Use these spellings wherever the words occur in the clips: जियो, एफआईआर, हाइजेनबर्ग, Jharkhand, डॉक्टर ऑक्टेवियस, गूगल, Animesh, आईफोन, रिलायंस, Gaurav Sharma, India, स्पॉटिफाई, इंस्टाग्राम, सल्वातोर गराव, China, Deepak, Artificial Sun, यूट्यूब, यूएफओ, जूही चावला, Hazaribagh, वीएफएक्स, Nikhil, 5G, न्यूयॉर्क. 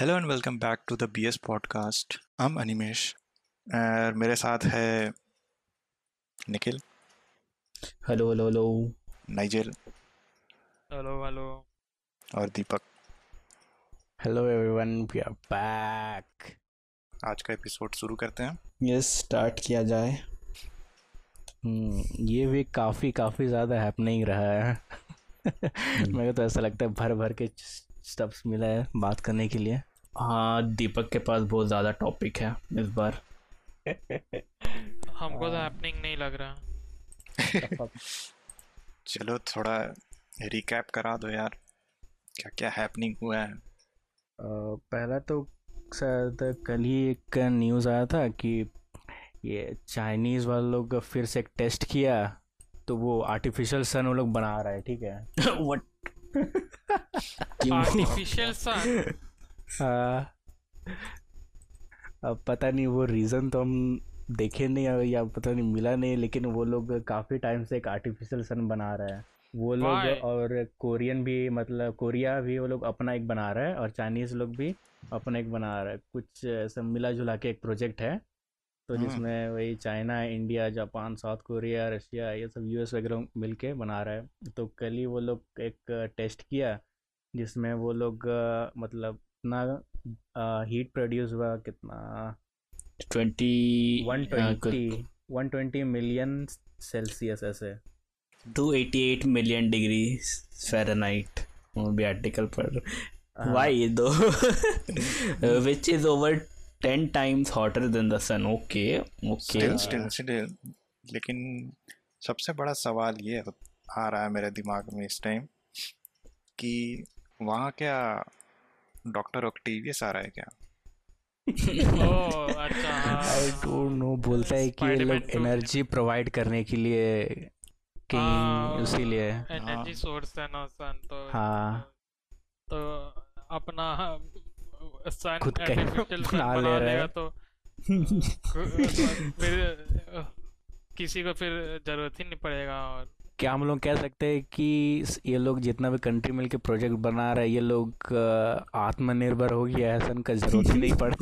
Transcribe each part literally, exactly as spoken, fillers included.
Hello and welcome back to the BS podcast. I am Animesh और मेरे साथ है Nikhil. Hello hello hello. Nigel. Hello hello. और Deepak. Hello everyone, we are back. आज का एपिसोड शुरू करते हैं। यस, स्टार्ट किया जाए। ये वीक काफ़ी काफ़ी ज़्यादा हैपनिंग रहा है। मेरे तो ऐसा लगता है भर भर के स्टब्स मिला है बात करने के लिए। हाँ, दीपक के पास बहुत ज़्यादा टॉपिक है इस बार। हमको तो हैपनिंग नहीं लग रहा। चलो थोड़ा रिकैप करा दो यार, क्या क्या हैपनिंग हुआ है। पहला तो शायद कल ही एक न्यूज़ आया था कि ये चाइनीज़ वाले लोग फिर से एक टेस्ट किया, तो वो आर्टिफिशियल सन वो लोग बना रहा है। ठीक है। What artificial sun. हाँ, अब पता नहीं वो रीज़न तो हम देखे नहीं या पता नहीं मिला नहीं, लेकिन वो लोग काफ़ी टाइम से एक आर्टिफिशियल सन बना रहे हैं वो लोग। और कोरियन भी, मतलब कोरिया भी वो लोग अपना एक बना रहा है और चाइनीज़ लोग भी अपना एक बना रहा है। कुछ ऐसा मिला जुला के एक प्रोजेक्ट है, तो जिसमें वही China, India, Japan, South Korea, Russia, ये सब यूएस वगैरह मिल के बना रहा है। तो कल ही वो लोग एक टेस्ट किया जिसमें वो लोग मतलब कितना हीट प्रोड्यूस हुआ, कितना twenty one twenty one twenty million Celsius, ऐसे two eighty eight million degree Fahrenheit. वो भी आर्टिकल पर वाई दो which is over ten times hotter than the sun. Okay okay. लेकिन सबसे बड़ा सवाल ये आ रहा है मेरे दिमाग में इस टाइम कि वहाँ क्या डॉक्टर ऑक्टेवियस आ रहा है क्या? ओह अच्छा, आई डोंट नो। बोलता है कि ये लोग एनर्जी प्रोवाइड करने के लिए कहीं, इसीलिए एनर्जी सोर्स है ना सन। तो हाँ, तो अपना खुद बना ले रहा है तो फिर किसी को फिर जरूरत ही नहीं पड़ेगा। और क्या हम लोग कह सकते हैं कि ये लोग जितना भी कंट्री मिलके प्रोजेक्ट बना रहे, ये लोग आत्मनिर्भर हो गया है। सन का जरूरत ही नहीं पड़ा।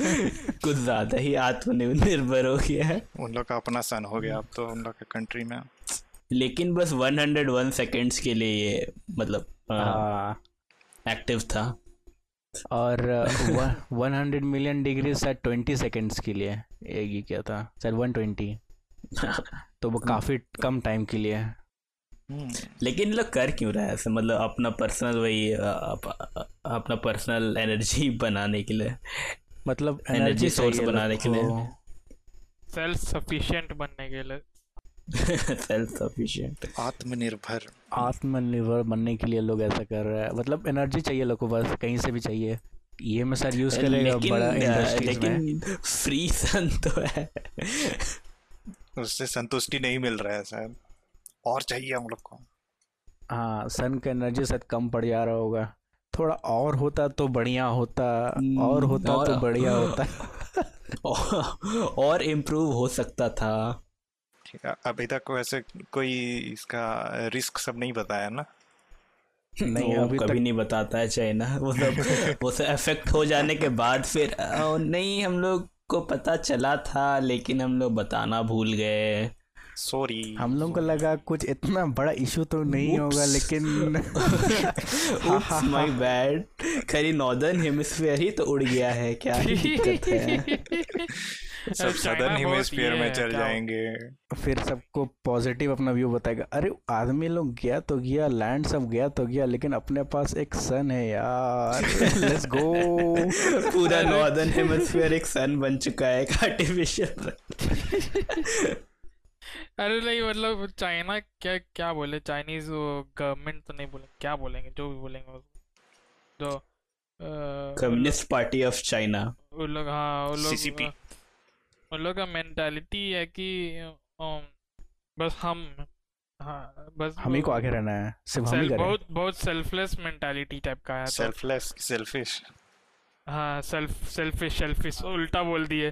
कुछ ज़्यादा ही आत्मनिर्भर हो गया है। उन लोग का अपना सन हो गया अब तो उन लोग के कंट्री में। लेकिन बस वन हंड्रेड वन सेकेंड्स के लिए ये मतलब एक्टिव था, और वन हंड्रेड मिलियन डिग्री शायद ट्वेंटी सेकेंड्स के लिए ये क्या था, शायद वन ट्वेंटी। तो वो काफ़ी कम टाइम के लिए। लेकिन लोग कर क्यों रहा है ऐसे, मतलब अपना पर्सनल वही अप, अपना पर्सनल एनर्जी बनाने के लिए, मतलब एनर्जी सोर्स बनाने के लिए, सेल्फ सफिशिएंट बनने के लिए। सेल्फ सफिशिएंट, आत्मनिर्भर आत्मनिर्भर बनने के लिए लोग ऐसा कर रहे हैं। मतलब एनर्जी चाहिए लोगों को, बस कहीं से भी चाहिए। ये मैं सर यूज करेगा बड़ा इंडस्ट्रीज में। लेकिन फ्री सन तो है, उससे संतुष्टि नहीं मिल रहा है सर, और चाहिए हम लोग को। हाँ, सन का एनर्जी शायद कम पड़ जा रहा होगा। थोड़ा और होता तो बढ़िया होता, और होता और, तो बढ़िया होता, और इम्प्रूव हो सकता था। अभी तक को ऐसे कोई इसका रिस्क सब नहीं बताया ना। नहीं, वो अभी कभी तक नहीं बताता है चाइना। वो सब वो सब इफेक्ट हो जाने के बाद फिर ओ, नहीं हम लोग को पता चला था, लेकिन हम लोग बताना भूल गए, सॉरी। हम लोग को लगा कुछ इतना बड़ा इशू तो नहीं होगा, लेकिन उप्स माय बैड। खरी नॉर्दर्न हेमिस्फीयर ही तो उड़ गया है, क्या ही दिक्कत है। सब सदर्न हेमिस्फीयर में चल जाएंगे, फिर सबको पॉजिटिव अपना व्यू बताएगा। अरे आदमी लोग गया तो गया, लैंड सब गया तो गया, लेकिन अपने पास एक सन है यार। Let's go. पूरा नॉर्दर्न हेमिस्फीयर एक सन बन चुका है, आर्टिफिशियल। अरे नहीं, मतलब चाइना क्या क्या बोले, चाइनीज गवर्नमेंट तो नहीं बोले, क्या बोलेंगे, जो भी बोलेंगे जो कम्युनिस्ट पार्टी ऑफ चाइना, उन लोग हाँ उन लोग उन लोग का मेंटालिटी है कि बस हम हाँ बस हम ही को आगे रहना है, सिर्फ हम ही करें। बहुत बहुत सेल्फलेस मेंटालिटी टाइप का है। Selfless, selfish. हाँ, सेल्फ सेल्फिश सेल्फिश उल्टा बोल दिए।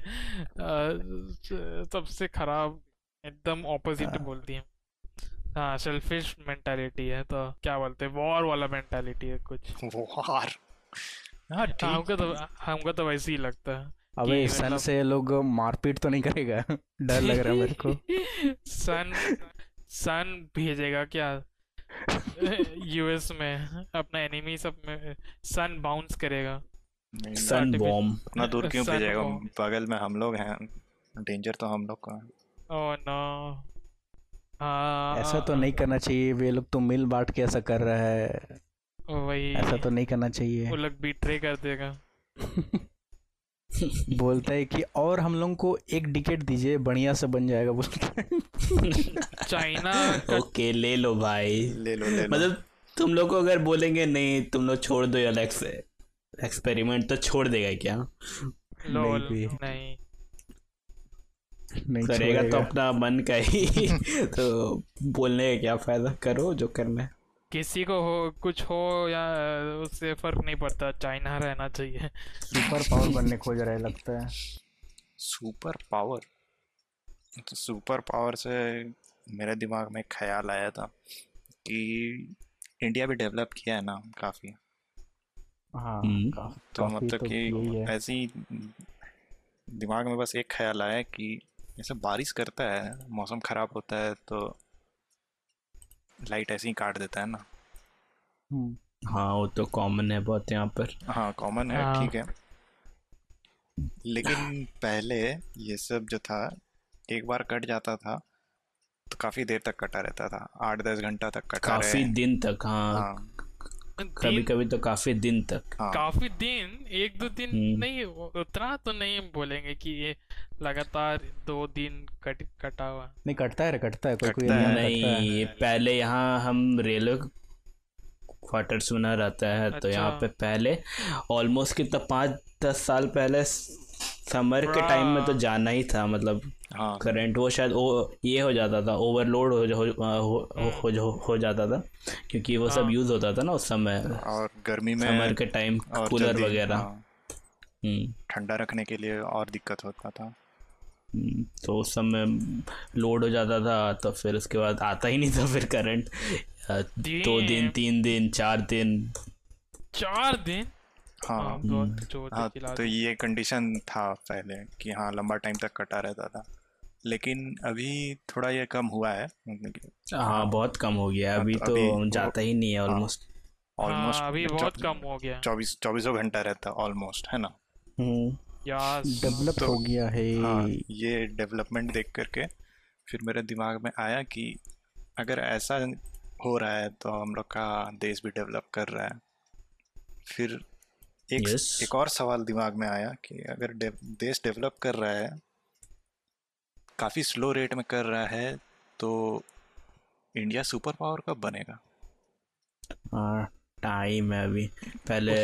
सबसे खराब एकदम ऑपोजिट बोलती है। हाँ, सेल्फिश मेंटालिटी है। तो क्या बोलते हैं, वॉर वाला मेंटालिटी है कुछ। वॉर हाँ हमको तो हमको तो वैसे ही लगता है। अबे सन से लोग मारपीट तो नहीं करेगा? डर लग रहा है मेरे को। सन सन भेजेगा क्या यूएस में अपना एनिमी सब में? सन बाउंस करेगा, सन बॉम्ब ना दूर क्यों भेजेगा? बगल में हम लोग हैं, डेंजर तो हम लोग का। ओह नो, ऐसा तो नहीं करना चाहिए। वे लोग तो मिल बांट के ऐसा कर रहा है, वही ऐसा तो नहीं करना चाहिए। वो लोग बीट्रे कर देगा। बोलता है कि और हम लोगों को एक डिकेट दीजिए, बढ़िया से बन जाएगा, बोलता है। चाइना ओके ले लो भाई, ले लो ले लो। मतलब तुम लोग को अगर बोलेंगे नहीं तुम लोग छोड़ दो या अलग से एक्सपेरिमेंट, तो छोड़ देगा क्या? लोल नहीं, नहीं। नहीं करेगा तो अपना मन का ही। तो बोलने का क्या फायदा, करो जो करना है। किसी को हो कुछ हो या उससे फर्क नहीं पड़ता, चाइना रहना चाहिए। सुपर पावर बनने खोज रहे लगता है। सुपर पावर तो सुपर पावर से मेरे दिमाग में ख्याल आया था कि इंडिया भी डेवलप किया है ना काफ़ी। हाँ का, तो मतलब तो कि ऐसी दिमाग में बस एक ख्याल आया कि जैसे बारिश करता है, मौसम ख़राब होता है तो लाइट ऐसे ही काट देता है ना। हाँ वो तो कॉमन है बहुत यहाँ पर। हाँ कॉमन है, ठीक है। लेकिन पहले ये सब जो था एक बार कट जाता था तो काफी देर तक कटा रहता था, आठ दस घंटा तक कटा, काफी दिन तक। हाँ, हाँ। कभी कभी तो काफी दिन तक। हाँ। काफी दिन, एक दो दिन नहीं, उतना तो नहीं बोलेंगे कि ये लगातार दो दिन कट कटा हुआ नहीं। कटता है कटता है कोई कोई नहीं। पहले यहाँ हम रेलवे क्वार्टर्स बना रहता है। अच्छा। तो यहाँ पे पहले ऑलमोस्ट कितना पाँच दस साल पहले समर के टाइम में तो जाना ही था, मतलब करंट वो शायद वो ये हो जाता था, ओवरलोड हो हो, हो, हो, हो हो जाता था क्योंकि वो सब यूज़ होता था ना उस समय। और गर्मी में समर के टाइम कूलर वगैरह ठंडा रखने के लिए और दिक्कत होता था, तो उस समय लोड हो जाता था। तो फिर उसके बाद आता ही नहीं था फिर करंट, दो दिन तीन दिन चार दिन चार दिन हाँ, हाँ तो ये कंडीशन था पहले कि हाँ लंबा टाइम तक कटा रहता था। लेकिन अभी थोड़ा ये कम हुआ है। हाँ बहुत कम हो गया अभी तो, तो जाता ही नहीं है ऑलमोस्ट। ऑलमोस्ट अभी बहुत कम हो गया, चौबीस चौबीसों घंटा रहता ऑलमोस्ट, है ना। यार डेवलप हो गया है। हाँ ये डेवलपमेंट देख करके फिर मेरे दिमाग में आया कि अगर ऐसा हो रहा है तो हम लोग का देश भी डेवलप कर रहा है। फिर एक, yes. एक और सवाल दिमाग में आया कि अगर दे, देश डेवलप कर रहा है, काफ़ी स्लो रेट में कर रहा है, तो इंडिया सुपर पावर कब बनेगा? हाँ टाइम है अभी। पहले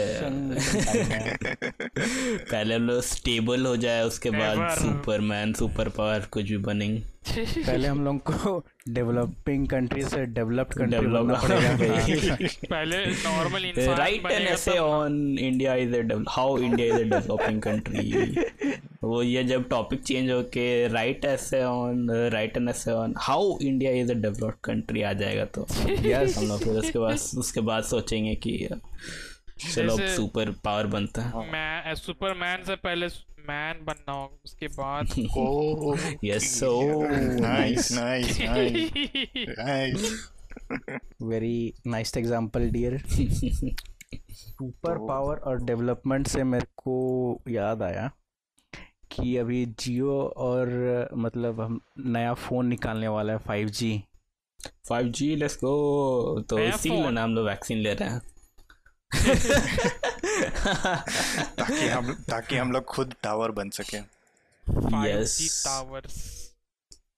पहले हम लोग स्टेबल हो जाए, उसके बाद सुपरमैन सुपर पावर कुछ भी बनेंगे। पहले हम लोग को डेवलपिंग कंट्री से डेवलप्ड कंट्री बनना पड़ेगा। पहले नॉर्मल इंसान write an essay on India is a develop how India is a developing country. वो ये जब टॉपिक चेंज होके राइट ऐसे on right an essay on how India is a developed country आ जाएगा तो यस हम लोग फिर उसके बाद उसके बाद सोचेंगे कि चलो सुपर पावर बनता है। मैं सुपरमैन से पहले मैन बनना होगा, उसके बाद oh yes so nice nice nice very nice example dear. Super power और डेवलपमेंट से मेरे को याद आया कि अभी जियो और मतलब हम नया फ़ोन निकालने वाला है five G five G. Let's go. तो इसीलिए ना हम लोग वैक्सीन ले रहे हैं ताकि हम ताकि हम लोग खुद टावर बन सके। Yes towers.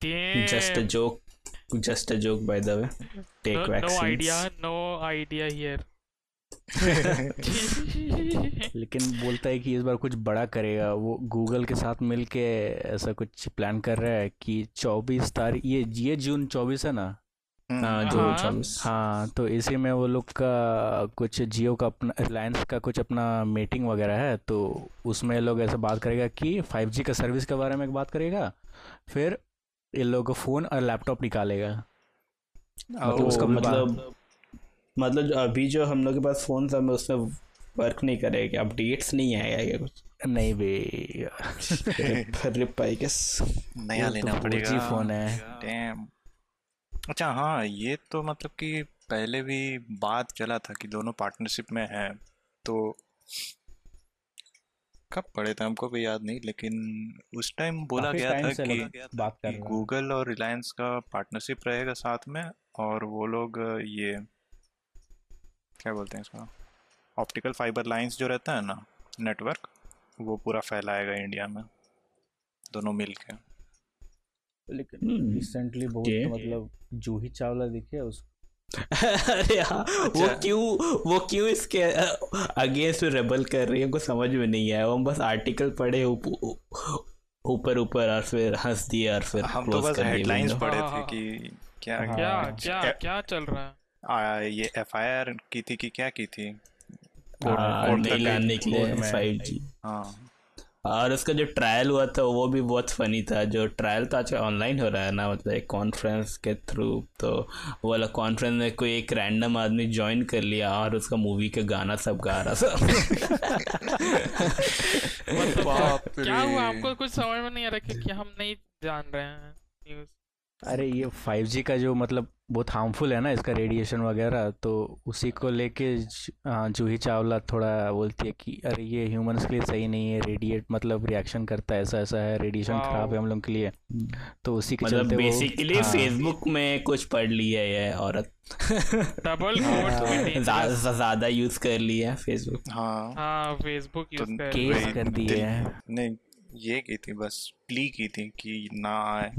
Just a joke just a joke by the way. Take vaccine. No idea no idea here. लेकिन बोलता है कि इस बार कुछ बड़ा करेगा वो, गूगल के साथ मिलके ऐसा कुछ प्लान कर रहा है कि चौबीस तारीख ये ये जून चौबीस है ना। हाँ जो चौबीस। हाँ तो इसी में वो लोग का कुछ जियो का अपना रिलायंस का कुछ अपना मीटिंग वगैरह है, तो उसमें लोग ऐसा बात करेगा कि फाइव जी का सर्विस के बारे में बात करेगा, फिर इन लोगों का फ़ोन और लैपटॉप निकालेगा। मतलब उसका मतलब मतलब अभी जो हम लोग के पास फ़ोन था उसमें वर्क नहीं करेगा, अपडेट्स नहीं आएगा ये कुछ नहीं भाई। नया लेना पड़ेगा फोन है। अच्छा हाँ, ये तो मतलब कि पहले भी बात चला था कि दोनों पार्टनरशिप में हैं, तो कब पढ़े थे हमको भी याद नहीं, लेकिन उस टाइम बोला गया था कि गूगल और रिलायंस का पार्टनरशिप रहेगा साथ में, और वो लोग ये क्या बोलते हैं इसका, ऑप्टिकल फाइबर लाइंस जो रहता है ना नेटवर्क, वो पूरा फैलाएगा इंडिया में दोनों मिलके। लेकिन रिसेंटली बहुत तो मतलब जूही चावला दिखे उस अरे हाँ, वो क्यों वो क्यों इसके अगेंस्ट रेबल कर रही है, हमको समझ में नहीं आया। हम बस आर्टिकल पढ़े ऊपर ऊपर और फिर हंस दिए, और फिर हम तो बस हेडलाइंस पढ़े थे कि क्या क्या क्या क्या चल रहा है। आ, ये एफआईआर की थी कि क्या की थी फाइव जी। हाँ, और उसका जो ट्रायल हुआ था वो भी बहुत फनी था। जो ट्रायल तो आज ऑनलाइन हो रहा है ना, मतलब एक कॉन्फ्रेंस के थ्रू, तो वो वाला कॉन्फ्रेंस में कोई एक रैंडम आदमी ज्वाइन कर लिया और उसका मूवी का गाना सब गा रहा था। क्या हुआ हमको कुछ समझ में नहीं आ रहा क्योंकि हम नहीं जान रहे हैं न्यूज़। अरे ये फाइव जी का जो मतलब बहुत हार्मफुल है ना इसका रेडिएशन वगैरह, तो उसी को लेके जूही चावला थोड़ा बोलती है कि अरे ये ह्यूमंस के लिए सही नहीं है, रेडिएट मतलब रिएक्शन करता है, ऐसा ऐसा है, रेडिएशन खराब है हम लोग के लिए। तो उसी के मतलब चलते बेसिकली हाँ, फेसबुक में कुछ पढ़ लिया है औरत, डबल कोट्स में ज्यादा यूज कर लिया है फेसबुक। हाँ हाँ, फेसबुक यूज केस कर दिए है। नहीं ये की थी बस प्ली की थी कि ना आए,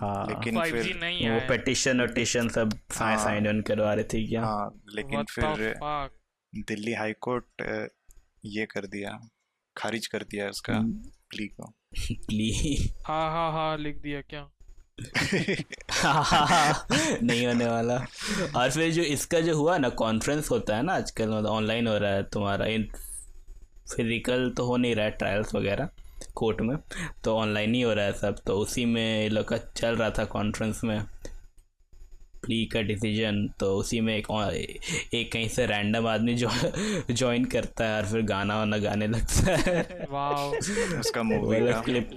हाँ, लेकिन फिर नहीं वो पेटिशन और टिशन सब हाँ, साइन ऑन करवा रहे थे क्या। हाँ, लेकिन फिर दिल्ली हाई कोर्ट ये कर दिया, खारिज कर दिया उसका प्ली को। प्ली हाँ हाँ हाँ लिख दिया क्या नहीं होने वाला। और फिर जो इसका जो हुआ ना कॉन्फ्रेंस होता है ना आजकल, मतलब ऑनलाइन हो रहा है तुम्हारा, फिजिकल तो हो नहीं रहा है ट्रायल्स वगैरह कोर्ट में, तो ऑनलाइन ही हो रहा है सब। तो उसी में लोग का चल रहा था कॉन्फ्रेंस में प्ली का डिसीजन, तो उसी में एक एक कहीं से रैंडम आदमी जो ज्वाइन करता है और फिर गाना वाना गाने लगता है। वाव उसका मूवी का क्लिप,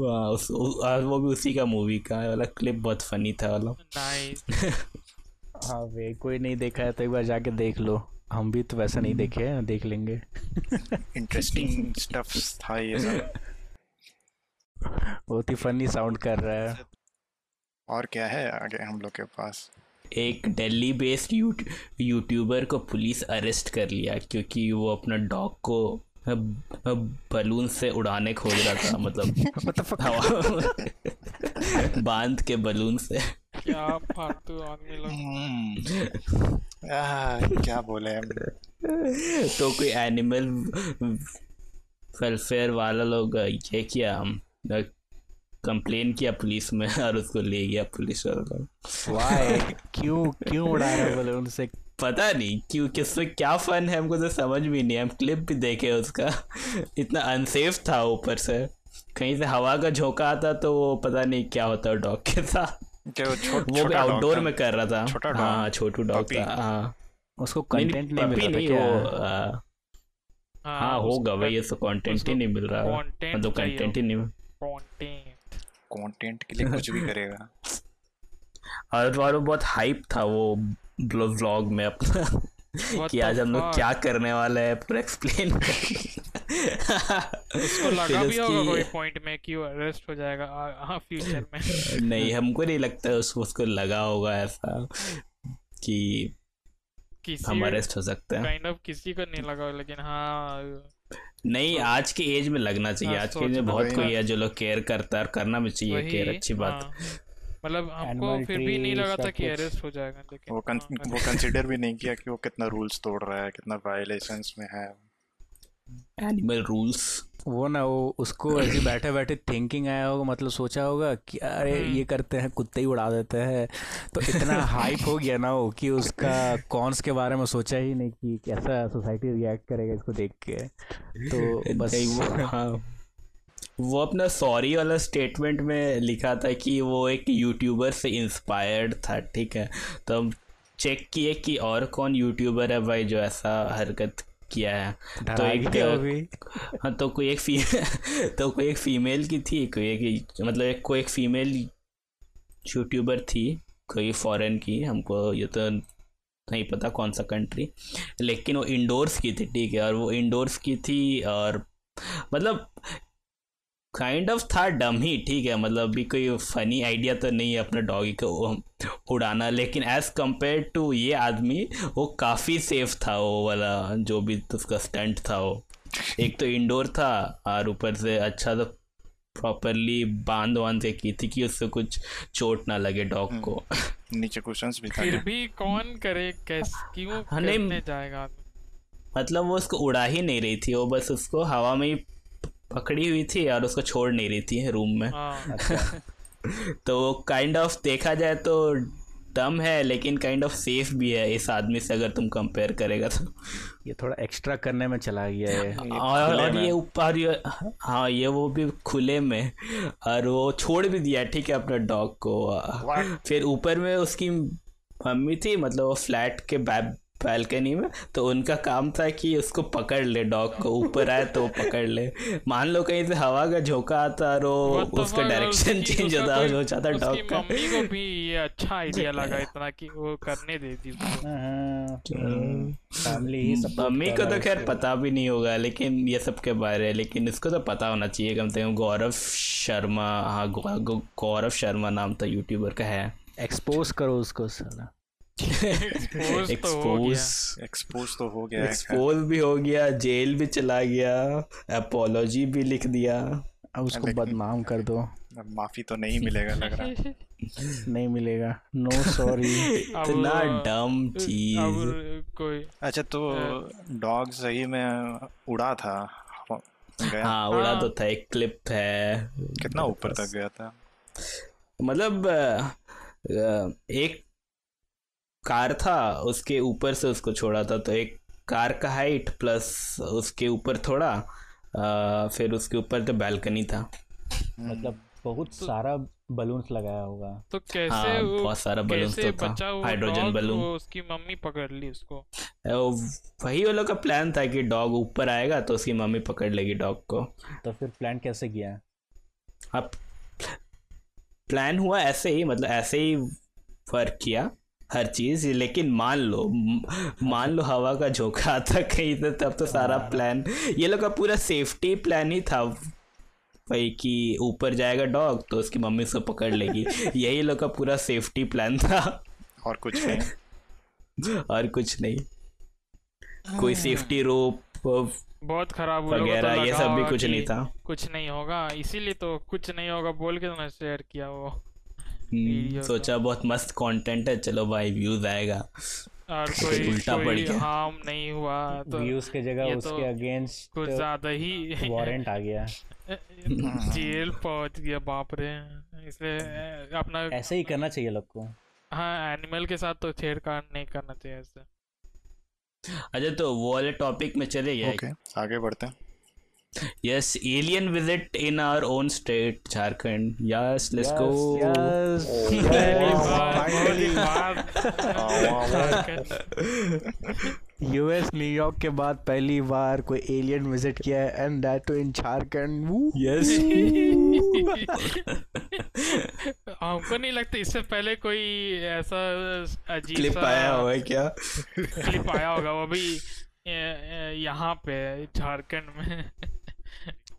वाह उस, वो भी उसी का मूवी का वाला क्लिप बहुत फनी था वाला। हाँ वे कोई नहीं देखा है तो एक बार जाके देख लो, हम भी तो वैसा नहीं देखे, देख लेंगे। इंटरेस्टिंग स्टफ्स था ये सब, बहुत ही फनी साउंड कर रहा है। और क्या है आगे हम लोग के पास? एक दिल्ली बेस्ड यूट्यूबर को पुलिस अरेस्ट कर लिया क्योंकि वो अपना डॉग को बलून से उड़ाने खोज रहा था, मतलब हवा बांध के बलून से। क्या फालतू आदमी लोग क्या बोले तो कोई एनिमल वेलफेयर वाला लोग ये किया, कंप्लेन किया पुलिस में और उसको ले गया पुलिस वाला। वाई क्यों क्यों उड़ा रहे बोले उनसे, पता नहीं क्यों, किससे क्या फन है हमको तो समझ भी नहीं है। हम क्लिप भी देखे उसका, इतना अनसेफ था, ऊपर से कहीं से हवा का झोंका आता तो वो पता नहीं क्या होता डॉग के साथ। वो भी आउटडोर में कर रहा था। हाँ छोटू डॉग था। हाँ उसको कंटेंट नहीं मिल रहा था। हाँ होगा भाई, उसको कंटेंट ही नहीं मिल रहा, मतलब कंटेंट ही नहीं, कंटेंट के लिए कुछ भी करेगा। और वो बहुत हाइप था वो व्लॉग में अपना कि आज हम लोग क्या करने वाले हैं पूरा एक्सप्लेन। उसको लगा भी होगा कोई पॉइंट में कि वो अरेस्ट हो जाएगा हाँ फ्यूचर में। नहीं हमको नहीं लगता उसको उसको लगा होगा ऐसा कि हम अरेस्ट हो सकते हैं, काइंड ऑफ किसी को नहीं लगा, लेकिन हाँ नहीं आज के एज में लगना चाहिए। आज के एज में बहुत कोई है जो लोग केयर करता है और करना भी चाहिए केयर, अच्छी बात। मतलब हमको फिर भी नहीं लगा था कि अरेस्ट हो जाएगा, लेकिन वो कं, वो कंसीडर भी नहीं किया कि वो कितना रूल्स तोड़ रहा है, कितना वायलेशंस में है एनिमल रूल्स। वो ना वो उसको ऐसे बैठे बैठे थिंकिंग आया होगा, मतलब सोचा होगा कि अरे ये करते हैं कुत्ते ही उड़ा देते हैं, तो इतना हाइप हो गया ना हो कि उसका कॉन्स के बारे में सोचा ही नहीं कि कैसा सोसाइटी रिएक्ट करेगा इसको देख के। तो बस वो वो अपना सॉरी वाला स्टेटमेंट में लिखा था कि वो एक यूट्यूबर से इंस्पायर्ड था। ठीक है, तो हम चेक किए कि और कौन यूट्यूबर है भाई जो ऐसा हरकत किया है। तो एक हाँ तो कोई एक फी तो कोई एक फीमेल की थी, कोई एक मतलब एक कोई एक फीमेल यूट्यूबर थी कोई फॉरेन की, हमको ये तो नहीं पता कौन सा कंट्री, लेकिन वो इंडोर्स की थी ठीक है। और वो इंडोर्स की थी और मतलब काइंड ऑफ था डम ही ठीक है, मतलब भी कोई फनी आइडिया तो नहीं है अपने डॉगी को उड़ाना, लेकिन एज़ कम्पेयर टू ये आदमी वो काफ़ी सेफ था वो वाला जो भी उसका स्टंट था। वो एक तो इंडोर था और ऊपर से अच्छा तो प्रॉपरली बांध बांध के की थी कि उससे कुछ चोट ना लगे डॉग को। नीचे क्वेश्चंस भी था, फिर भी कौन करे कैसे क्यों करने जाएगा, मतलब वो उसको उड़ा ही नहीं रही थी, वो बस उसको हवा में ही पकड़ी हुई थी और उसको छोड़ नहीं रही थी रूम में। अच्छा। तो काइंड ऑफ देखा जाए तो डम है लेकिन काइंड ऑफ सेफ भी है इस आदमी से अगर तुम कंपेयर करेगा तो। ये थोड़ा एक्स्ट्रा करने में चला गया है और, और ये ऊपर हाँ ये वो भी खुले में, और वो छोड़ भी दिया ठीक है अपने डॉग को। फिर ऊपर में उसकी मम्मी थी, मतलब वो फ्लैट के बैक बालकनी में, तो उनका काम था कि उसको पकड़ ले डॉग को, ऊपर आए तो पकड़ ले। मान लो कहीं से हवा का झोंका आता और उसका डायरेक्शन चेंज होता हो जाता डॉग का। मम्मी को भी ये अच्छा आइडिया लगा इतना कि वो करने देती उसको। मम्मी को तो खैर पता भी नहीं होगा लेकिन ये सब के बारे, लेकिन इसको तो पता होना चाहिए कम से कम। गौरव शर्मा, हाँ गौरव शर्मा नाम तो यूट्यूबर का है। एक्सपोज करो उसको साला। एक्सपोज तो हो गया, एक्सपोज भी हो गया, जेल भी चला गया, अपॉलॉजी भी लिख दिया, अब उसको बदनाम कर दो। अब माफी तो नहीं मिलेगा लग रहा है। नहीं मिलेगा, नो सॉरी। इतना डम चीज। अच्छा तो डॉग सही में उड़ा था? हाँ उड़ा तो था, एक क्लिप है। कितना ऊपर तक गया था? मतलब एक कार था उसके ऊपर से उसको छोड़ा था, तो एक कार का हाइट प्लस उसके ऊपर थोड़ा आ, फिर उसके ऊपर तो बालकनी था। मतलब बहुत तो, सारा बलून्स लगाया होगा तो कैसे हाँ, वो, बहुत सारा बलून्स तो था, हाइड्रोजन बलून। उसकी मम्मी पकड़ ली उसको, वही वो लोग का प्लान था कि डॉग ऊपर आएगा तो उसकी मम्मी पकड़ लेगी डॉग को। तो फिर प्लान कैसे किया? अब प्लान हुआ ऐसे ही, मतलब ऐसे ही फर्क किया हर चीज़, लेकिन मान लो मान लो हवा का झोंका आता कहीं तो, तब तो सारा प्लान ये लोग का पूरा सेफ्टी प्लान ही था भाई कि ऊपर जाएगा डॉग तो उसकी मम्मी उसको पकड़ लेगी। यही लोग का पूरा सेफ्टी प्लान था और कुछ नहीं। और कुछ नहीं, कोई सेफ्टी रोप बहुत खराब वगैरह ये सब भी कुछ नहीं था। कुछ नहीं होगा इसीलिए तो कुछ नहीं होगा बोल के तुमने शेयर किया वो। सोचा बहुत मस्त कंटेंट है, चलो भाई व्यूज आएगा और कोई उल्टा पड़ गया, हार्म नहीं हुआ तो व्यूज के जगह उसके अगेंस्ट कुछ ज्यादा ही वारंट आ गया, जेल पहुंच गया। बाप रे, इसलिए अपना ऐसे ही करना चाहिए लोग को। हाँ एनिमल के साथ तो छेड़खानी नहीं करना चाहिए ऐसे। अच्छा तो वो वाले टॉपिक में चले गए, आगे बढ़ते हैं। Yes, alien visit in our own state, Jharkhand. Yes, let's yes, go. Yes. Oh, yes. Finally. U S न्यूयॉर्क के बाद पहली बार कोई एलियन विजिट किया है and that too in Jharkhand. Yes. हमको नहीं लगता इससे पहले कोई ऐसा अजीब क्लिप आया होगा क्या? क्लिप आया होगा वो भी यहाँ पे झारखंड में।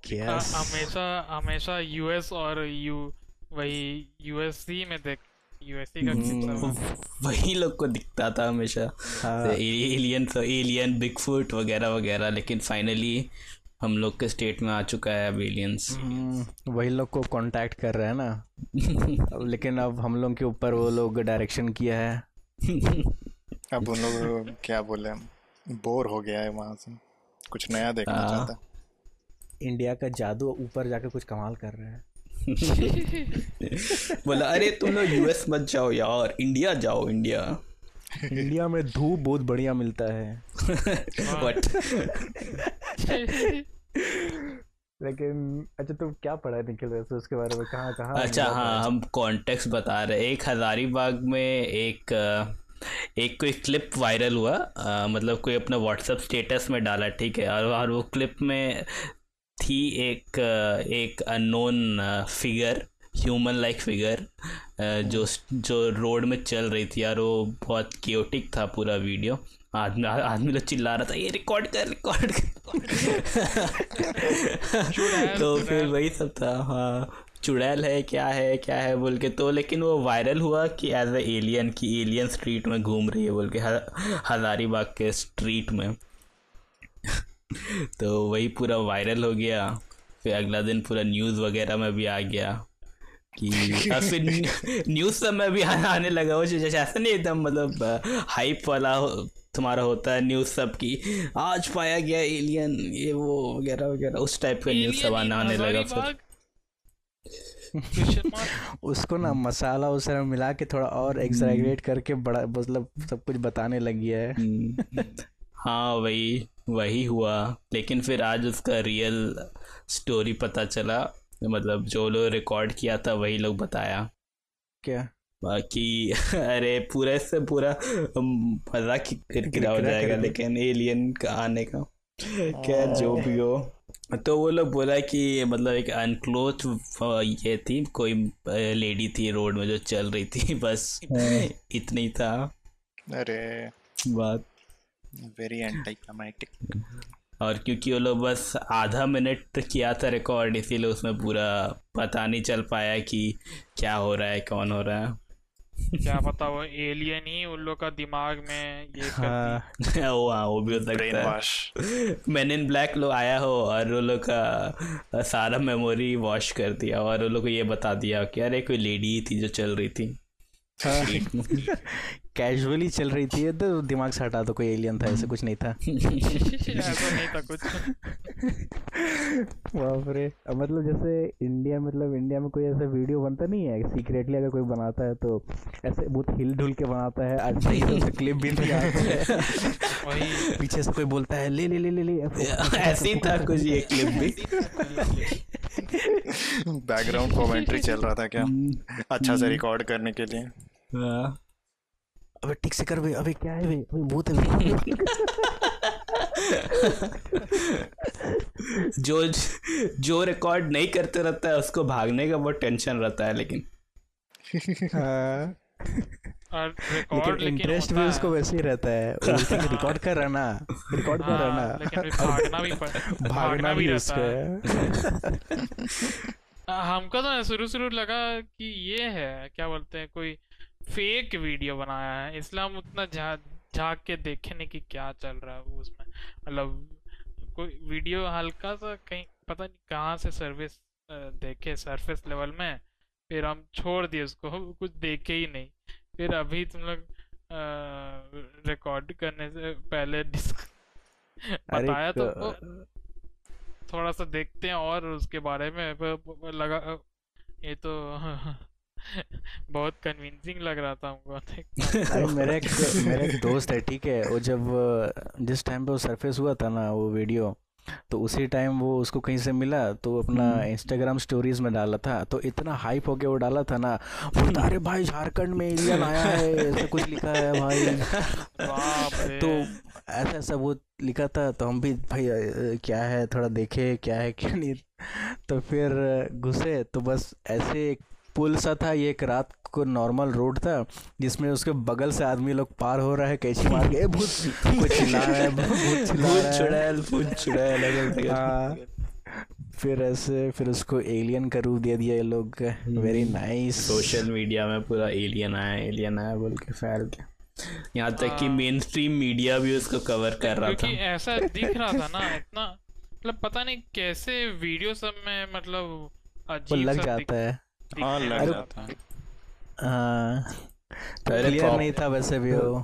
yes. हमेशा हमेशा यूएस और यू वही यूएससी में देख यूएससी का hmm. वही लोग को दिखता था हमेशा एलियन तो एलियन बिग फुट वगैरह वगैरह, लेकिन फाइनली हम लोग के स्टेट में आ चुका है अब एलियंस। hmm. वही लोग को कांटेक्ट कर रहे हैं ना। लेकिन अब हम लोग के ऊपर वो लोग डायरेक्शन किया है। अब उन लोग क्या बोले, बोर हो गया है वहाँ से, कुछ नया देखना चाहता है। इंडिया का जादू ऊपर जाकर कुछ कमाल कर रहे हैं। बोला अरे तुम लोग यूएस मत जाओ यार, इंडिया जाओ, इंडिया इंडिया में धूप बहुत बढ़िया मिलता है। लेकिन अच्छा तुम क्या पढ़ा है निखिल वैसे उसके बारे में, कहाँ कहाँ? अच्छा हाँ हम कॉन्टेक्स्ट बता रहे, एक हजारीबाग में एक एक कोई क्लिप वायरल हुआ, आ, मतलब कोई अपना व्हाट्सएप स्टेटस में डाला, ठीक है, और वो क्लिप में थी एक एक unknown figure, human like figure जो जो रोड में चल रही थी यार। वो बहुत केओटिक था पूरा वीडियो। आदमी आदमी लोग चिल्ला रहा था, ये रिकॉर्ड कर रिकॉर्ड कर तो फिर वही सब था। हाँ, चुड़ैल है क्या है क्या है बोल के। तो लेकिन वो वायरल हुआ कि एज ए एलियन, की एलियन स्ट्रीट में घूम रही है बोल के, हजारीबाग के स्ट्रीट में तो वही पूरा वायरल हो गया। फिर अगला दिन पूरा न्यूज़ वगैरह में भी आ गया कि फिर न्यूज़ सब में भी आने लगा। वो जैसे ऐसा नहीं एकदम मतलब हाइप वाला हो, तुम्हारा होता है न्यूज़ सब की आज पाया गया एलियन ये वो वगैरह वगैरह, उस टाइप का न्यूज़ सब आना आने लगा। फिर उसको ना मसाला उसमें मिला के थोड़ा और एक्सैगरेट करके बड़ा मतलब सब कुछ बताने लग गया है। हाँ, वही वही हुआ। लेकिन फिर आज उसका रियल स्टोरी पता चला, मतलब जो लोग रिकॉर्ड किया था वही लोग बताया क्या बाकी। अरे पूरे से पूरा मजा किरकिरा हो जाएगा लेकिन एलियन का आने का क्या जो भी हो। तो वो लोग बोला कि मतलब एक अनक्लोथ ये थी, कोई लेडी थी रोड में जो चल रही थी, बस इतनी था। अरे बात वेरी एंटीक्लाइमैटिक। और क्योंकि वो लोग बस आधा मिनट किया था रिकॉर्ड, इसीलिए उसमें पूरा पता नहीं चल पाया कि क्या हो रहा है कौन हो रहा है। क्या पता वो एलियन ही उन लोग का दिमाग में ये करती। हाँ, वो, वो भी हो सकता है मैन इन ब्लैक लोग आया हो और वो लोग का सारा मेमोरी वॉश कर दिया और वो लोग को ये बता दिया कि अरे कोई लेडी थी जो चल रही थी। हाँ, कैजुअली चल रही थी तो दिमाग से हटा दो, कोई एलियन था, ऐसे कुछ नहीं था। ऐसा नहीं था कुछ। बाप रे, मतलब जैसे इंडिया मतलब इंडिया में कोई ऐसा वीडियो बनता नहीं है सीक्रेटली, अगर कोई बनाता है तो ऐसे बहुत हिल डुल के बनाता है। अच्छा ही तो क्लिप भी नहीं आता है, पीछे से कोई बोलता है ले ले ले ले, ऐसे ही था कुछ ये क्लिप भी। बैकग्राउंड कमेंट्री चल रहा था क्या अच्छा से रिकॉर्ड करने के लिए। अबे ठीक से कर बे, अबे क्या है बे, अबे भूत है। जो जो रिकॉर्ड नहीं करते रहता है उसको भागने का बहुत टेंशन रहता है लेकिन और रिकॉर्ड लेकिन इंटरेस्ट भी उसको वैसे ही रहता है। रिकॉर्ड कर रहना रिकॉर्ड कर रहना लेकिन भागना भी पड़ता भागना भी रहता है। हमको तो शुरू शुरू लगा कि ये है क्या बोलते हैं कोई फेक वीडियो बनाया है, इसलिए हम उतना झाँक के देखे नहीं कि क्या चल रहा है उसमें। मतलब कोई वीडियो हल्का सा कहीं पता नहीं कहाँ से सर्विस देखे सरफेस लेवल में, फिर हम छोड़ दिए उसको, कुछ देखे ही नहीं। फिर अभी तुम लोग रिकॉर्ड करने से पहले बताया तो थोड़ा सा देखते हैं और उसके बारे में लगा। ये तो बहुत कन्विंसिंग लग रहा था हमको। मेरा एक मेरा एक दोस्त है, ठीक है, वो जब जिस टाइम पे वो सरफेस हुआ था ना वो वीडियो, तो उसी टाइम वो उसको कहीं से मिला तो अपना इंस्टाग्राम स्टोरीज में डाला था। तो इतना हाइप हो गया वो डाला था ना, बोलता अरे भाई झारखंड में एलियन आया है, ऐसा कुछ लिखा है भाई। तो ऐसा ऐसा वो लिखा था। तो हम भी भाई क्या है थोड़ा देखे क्या है क्या नहीं, तो फिर घुसे। तो बस ऐसे एक पुल सा था, ये एक रात को नॉर्मल रोड था जिसमें उसके बगल से आदमी लोग पार हो रहा है कैची मार के, भूत भूत चिल्ला रहा है, भूत चुड़ैल भूत चुड़ैल। फिर ऐसे फिर उसको एलियन का रूप दे दिया ये लोग। Very nice. सोशल मीडिया में पूरा एलियन आया एलियन आया बोल के फैल गया, यहाँ तक कि मेन स्ट्रीम मीडिया भी उसको कवर कर रहा था। ऐसा दिख रहा था ना इतना, मतलब पता नहीं कैसे वीडियो सब में मतलब अजीब लग जाता है। हाँ, लग जाता है। क्लियर नहीं था वैसे भी, वो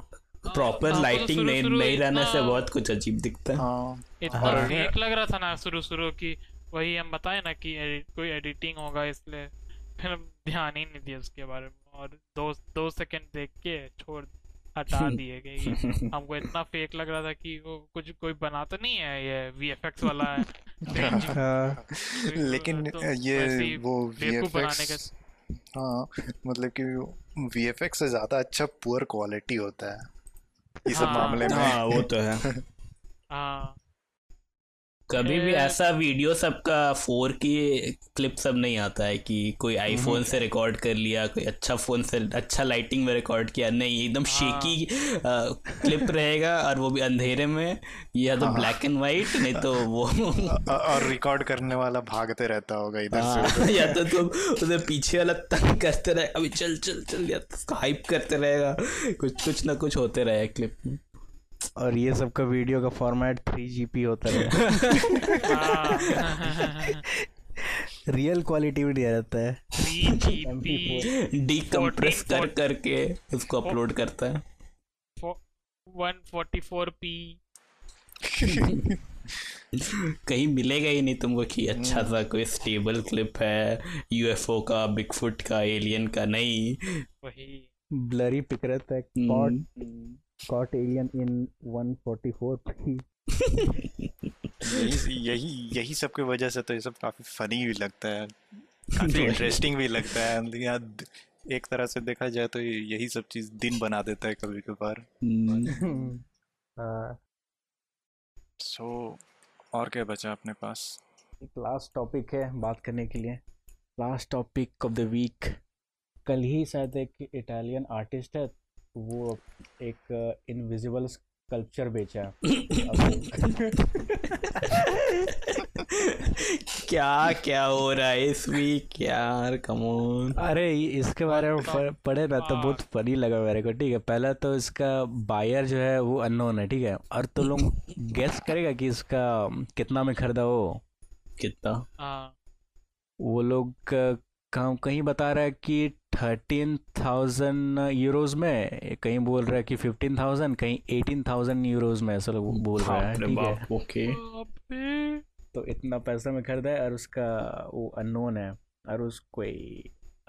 प्रॉपर लाइटिंग नहीं नहीं रहने से बहुत कुछ अजीब दिखता है। और फेक लग रहा था ना शुरू शुरू की, वही हम बताए ना कि कोई एडिटिंग होगा इसलिए फिर ध्यान ही नहीं दिया उसके बारे में। और दो दो सेकंड देख के छोड़ हटा दिए गए। हमको इतना फेक लग रहा था कि वो कुछ कोई बनाता नहीं है ये वीएफएक्स वाला है। लेकिन ये वो वीएफएक्स, हाँ मतलब कि वीएफएक्स से ज्यादा अच्छा पुअर क्वालिटी होता है इस मामले में। हाँ वो तो है। हाँ कभी भी ऐसा वीडियो सबका फोर के क्लिप सब नहीं आता है कि कोई आईफोन से रिकॉर्ड कर लिया, कोई अच्छा फोन से अच्छा लाइटिंग में रिकॉर्ड किया, नहीं एकदम शेकी क्लिप रहेगा और वो भी अंधेरे में, या तो ब्लैक एंड वाइट नहीं तो वो और रिकॉर्ड करने वाला भागते रहता होगा इधर से या तो तुम उसे पीछे वाला तंग करते रहे, अभी चल चल चल, या तो हाइप करते रहेगा, कुछ कुछ ना कुछ होते रहे क्लिप में। और ये सब का वीडियो का फॉर्मेट थ्री जी पी होता है, रियल क्वालिटी भी दिया जाता है, थ्री जी पी डीकंप्रेस कर करके उसको अपलोड करता है वन फोर्टी फोर पी। कहीं मिलेगा ही नहीं तुमको कि अच्छा सा कोई स्टेबल क्लिप है यूएफओ का, बिगफुट का, एलियन का, नहीं वही ब्लरी पिक रहता है। Caught alien in one forty four P. यही यही यही सब की वजह से तो ये सब काफी फनी भी लगता है, काफी इंटरेस्टिंग भी लगता है। यहाँ एक तरह से देखा जाए तो यही सब चीज दिन बना देता है कभी कभार। सो और क्या बचा अपने पास? एक लास्ट टॉपिक है बात करने के लिए, last topic of the week. कल ही शायद एक इटालियन आर्टिस्ट है वो एक इनविजिबल स्कल्पचर बेचा। क्या क्या हो रहा है इस वीक यार, कम ऑन। अरे इसके बारे में पढ़े ना तो बहुत फनी लगा मेरे को। ठीक है, पहला तो इसका बायर जो है वो अननोन है, ठीक है, और तो लोग गेस करेगा कि इसका कितना में खरीदा हो, कितना वो लोग कहीं बता रहा है कि थर्टीन थाउजेंड यूरोज में, कहीं बोल रहा है कि फिफ्टीन थाउजेंड, कहीं एटीन थाउजेंड यूरोज में ऐसा बोल रहा है। ठीक है, ओके, तो इतना पैसा में खरीदा है और उसका वो अननोन है और उसको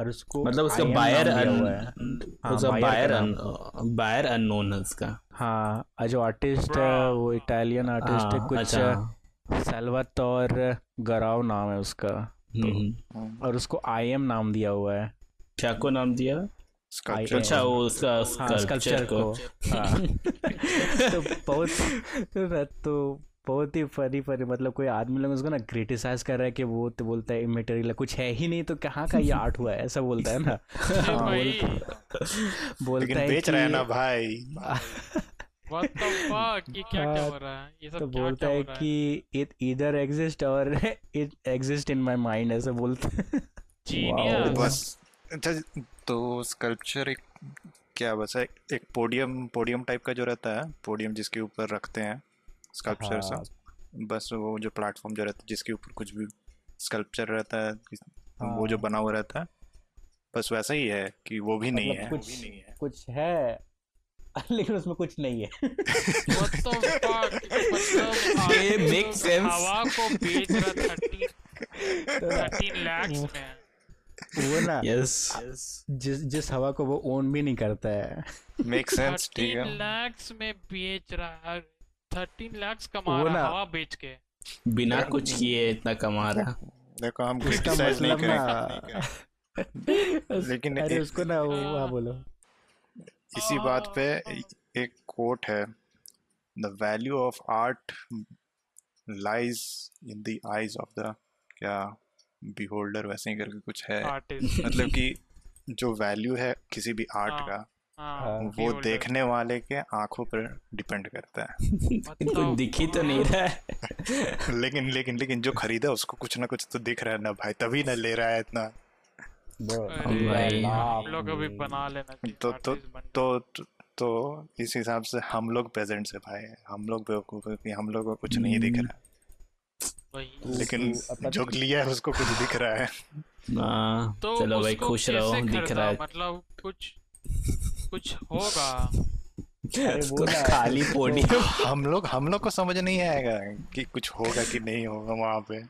और उसको मतलब उसका बायर बायर अननोन है उसका। हाँ, जो आर्टिस्ट है वो इटालियन आर्टिस्ट है, कुछ सल्वातोर गराव नाम है उसका, और उसको आई एम नाम दिया हुआ है। क्या को नाम दिया? अच्छा वो उसका स्कल्पचर को। तो बहुत तो बहुत ही फनी फनी, मतलब कोई आदमी लोग उसको ना क्रिटिसाइज कर रहा है कि वो तो बोलता है इमेटेरियल कुछ है ही नहीं, तो कहाँ का ये आर्ट हुआ है, ऐसा बोलता है ना। बोलता है बेच रहा है ना भाई, तो बोलता है कि इट ईदर एग्जिस्ट और it exist in my mind, ऐसा बोलता है। बस अच्छा, तो स्कल्पचर एक क्या बस है, एक पोडियम पोडियम टाइप का जो रहता है, पोडियम जिसके ऊपर रखते हैं स्कल्पचर सा, बस वो जो प्लेटफॉर्म जो रहता है जिसके ऊपर कुछ भी स्कल्पचर रहता है वो जो बना हुआ रहता है, बस वैसा ही है कि वो भी नहीं है, कुछ है लेकिन उसमें कुछ नहीं है। वो ना जिस जिस हवा को वो ओन भी नहीं करता है, मेक सेंस। ठीक है, थर्टीन लाख में बेच रहा, थर्टीन लाख कमा रहा हवा बेच के, बिना कुछ किए इतना कमा रहा। देखो हम क्रिटिसाइज नहीं करेंगे, लेकिन अरे उसको ना वो हाँ बोलो। इसी बात पे एक कोट है, the value of art lies in the eyes of the क्या बिहोल्डर, वैसे ही करके कुछ है। मतलब कि जो वैल्यू है किसी भी आर्ट का आ, वो देखने वाले के आंखों पर डिपेंड करता है। कुछ दिख ही तो नहीं रहा है। लेकिन लेकिन लेकिन जो खरीदा उसको कुछ ना कुछ तो दिख रहा है ना भाई, तभी ना ले रहा है इतना। हम लोग अभी बना लेना तो तो, तो तो तो इस हिसाब से हम लोग पेजेंट से भाई, हम लोग बेवकूफ है कि हम लोगों को कुछ नहीं दिख रहा है, लेकिन जो लिया है उसको कुछ दिख रहा है। आ, तो चलो भाई खुश रहो, दिख रहा है मतलब कुछ कुछ होगा। खाली पोडियम हम लोग हम लोग को समझ नहीं आएगा कि कुछ होगा कि नहीं होगा वहाँ पे।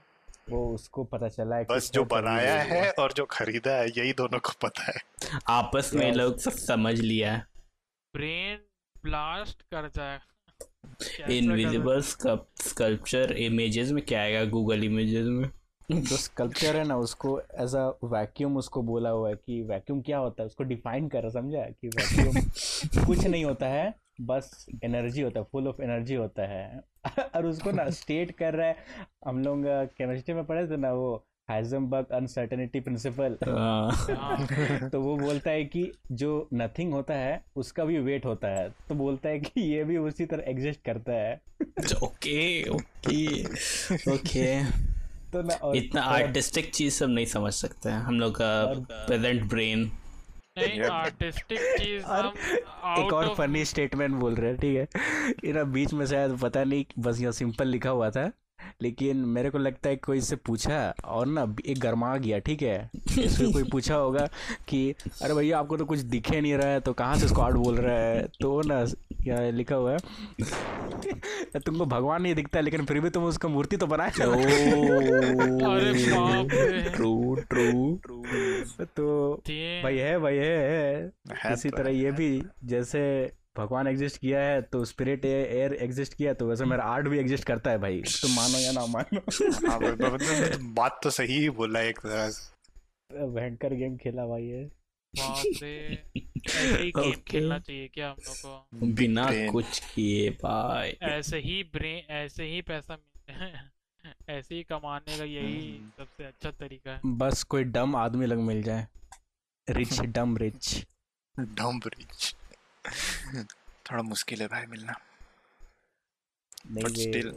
वो उसको पता चला है बस, जो बनाया है और जो खरीदा है यही दोनों को पता है, आपस में लोग सब समझ लिया। ब्रेन ब्लास्ट कर जाएगा। इनविजिबल स्कल्पचर इमेजेस में क्या आएगा, गूगल इमेजेस में जो स्कल्पचर है ना उसको एज अ वैक्यूम उसको बोला हुआ है कि वैक्यूम क्या होता है, उसको डिफाइन कर रहा, समझा कि वैक्यूम कुछ नहीं होता है, बस एनर्जी होता है, फुल ऑफ एनर्जी होता है। और उसको ना स्टेट कर रहा है, हम लोग केमिस्ट्री में पढ़े थे ना वो हाइजेनबर्ग अनसर्टेनिटी प्रिंसिपल, तो वो बोलता है कि जो नथिंग होता है उसका भी वेट होता है, तो बोलता है कि ये भी उसी तरह एग्जिस्ट करता है। ओके ओके ओके, तो ना इतना आर्टिस्टिक चीज सब नहीं समझ सकते हैं हम लोग का प्रेजेंट ब्रेन। नहीं, आर्टिस्टिक चीज हम एक और फनी स्टेटमेंट बोल रहे हैं, ठीक है, इरा बीच में शायद पता नहीं, बस यहाँ सिंपल लिखा हुआ था, लेकिन मेरे को लगता है कोई से पूछा और ना एक गर्मा गया, ठीक है, इसमें कोई पूछा होगा कि अरे भैया आपको तो कुछ दिखे नहीं रहा है, तो कहाँ से इसको आर्ट बोल रहा है, तो ना क्या लिखा हुआ है, तुमको भगवान नहीं दिखता लेकिन फिर भी तुम उसका मूर्ति तो बनाए। अरे बाप रे, ट्रू ट्रू ट्रू। तो भाई है भाई है इसी तरह ये भी, जैसे भगवान एग्जिस्ट किया है तो स्पिरिट एयर एग्जिस्ट किया, तो वैसे मेरा आर्ट भी एग्जिस्ट करता है भाई, तुम मानो या ना मानो। बात तो सही ही बोला, एक तरह से भयंकर गेम खेला भाई है। ऐसे ही गेम खेलना चाहिए क्या हम लोग को, बिना कुछ किए भाई, ऐसे ही ब्रेन, ऐसे ही पैसा मिलता है, ऐसे ही कमाने का यही सबसे अच्छा तरीका है। बस कोई डम आदमी लग मिल जाए, रिच डम रिच डम रिच थोड़ा मुश्किल है भाई मिलना, नहीं still,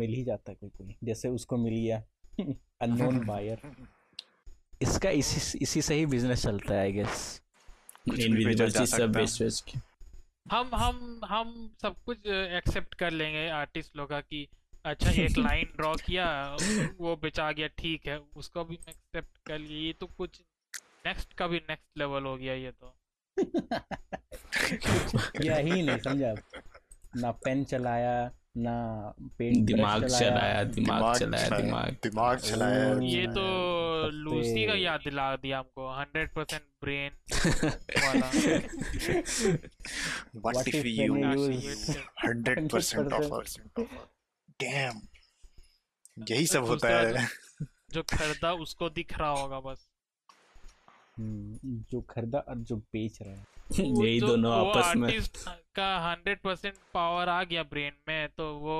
मिल ही जाता है कोई कोई, जैसे उसको मिल गया अननोन बायर। इसका इसी इसी से ही बिजनेस चलता है आई गेस, इनविजिबल चीज सब बेच के हम हम हम सब कुछ एक्सेप्ट कर लेंगे आर्टिस्ट लोग की। अच्छा एक लाइन ड्रॉ किया वो बेचा गया, ठीक है, उसको भी एक्सेप्ट कर लिए, तो कुछ नेक्स्ट का भी नेक्स्ट लेवल हो गया ये तो। यही नहीं समझा, ना पेन चलाया, ना पेंट दिमाग चलाया, दिमाग चलाया, दिमाग दिमाग चलाया। ये तो लूसी का याद दिला दिया हमको, हंड्रेड परसेंट ब्रेन वाला। What if you use hundred percent of them, यही सब होता है। जो खरीदा उसको दिख रहा होगा बस, जो खरीदा और जो बेच रहा है यही दोनों आपस में। आर्टिस्ट का हंड्रेड परसेंट पावर आ गया ब्रेन में, तो वो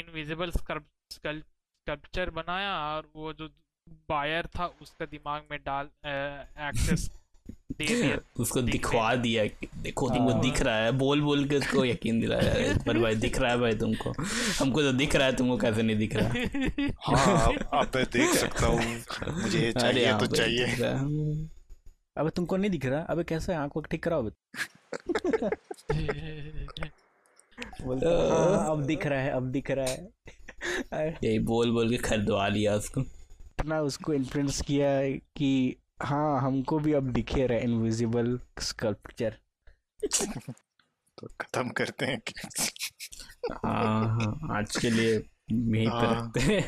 इनविजिबल स्कल्पचर बनाया, और वो जो बायर था उसका दिमाग में डाल एक्सेस दे दिया, उसको दिखवा दिया, देखो तुमको दिख रहा है, बोल बोल के उसको यकीन दिलाया पर भाई दिख रहा है भाई तुमको, हमको तो दिख रहा है, तुमको कैसे नहीं दिख रहा। हाँ अब मैं देख सकता हूँ, मुझे चाहिए तो चाहिए। अबे तुमको नहीं दिख रहा, अबे कैसे, आँख को ठीक कराओ। बोलता हाँ, अब दिख रहा है, अब दिख रहा है, यही बोल बोल के खरीदवा लिया उसको, इतना उसको इन्फ्लुएंस किया कि हाँ हमको भी अब दिखे रहा है इनविजिबल स्कल्पचर। तो खत्म करते हैं हाँ आज के लिए यहीं पर रखते हैं।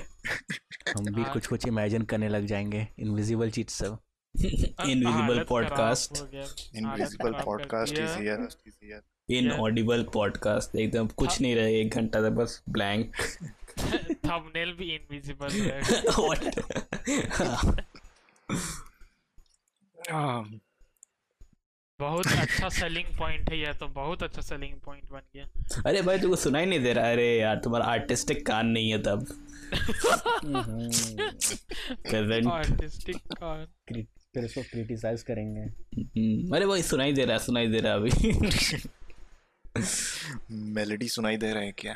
हम भी कुछ कुछ इमेजिन करने लग जाएंगे, इनविजिबल चीज सब। Invisible podcast, invisible podcast is here, inaudible podcast, एकदम कुछ नहीं रहे, एक घंटा था बस ब्लैंक, थंबनेल भी invisible है। बहुत अच्छा सेलिंग पॉइंट है ये तो, बहुत अच्छा सेलिंग पॉइंट बन गया। अरे भाई तुमको सुनाई नहीं दे रहा, अरे यार तुम्हारा आर्टिस्टिक कान नहीं है तब। आर्टिस्टिक कान फिर उसको क्रिटिसाइज करेंगे। अरे भाई सुनाई दे रहा है, सुनाई दे रहा है अभी। मेलोडी सुनाई दे रहा है क्या?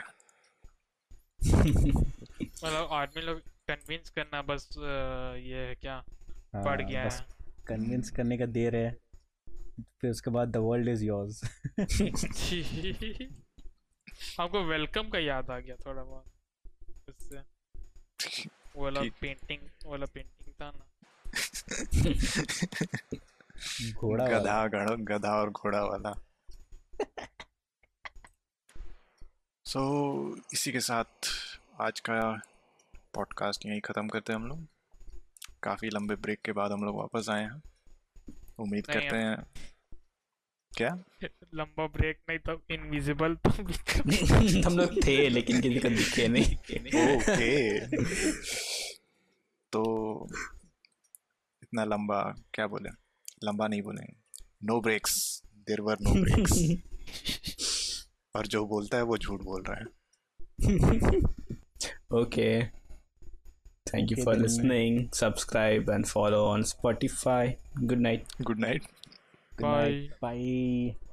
मतलब आदमी लोग कन्विंस करना बस ये है क्या पड़ गया है, कन्विंस करने का देर है, फिर उसके बाद द वर्ल्ड इज योर्स। आपको वेलकम का याद आ गया थोड़ा बहुत उससे, वाला पेंटिंग वाला पेंटिंग था ना घोड़ा गधा गधा गधा और घोड़ा वाला। सो so, इसी के साथ आज का पॉडकास्ट यहीं ख़त्म करते हैं हम लोग। काफ़ी लंबे ब्रेक के बाद हम लोग वापस आए हैं, उम्मीद करते हैं क्या लंबा ब्रेक नहीं तब इनविजिबल तुम हम लोग थे लेकिन किसी को दिखे नहीं। ओके तो इतना लंबा क्या बोले, लंबा नहीं बोले, no breaks, there were no breaks. और जो बोलता है वो झूठ बोल रहा है। Okay thank you for listening, subscribe and follow on स्पॉटिफाई। Good night. Good night. Bye. Bye.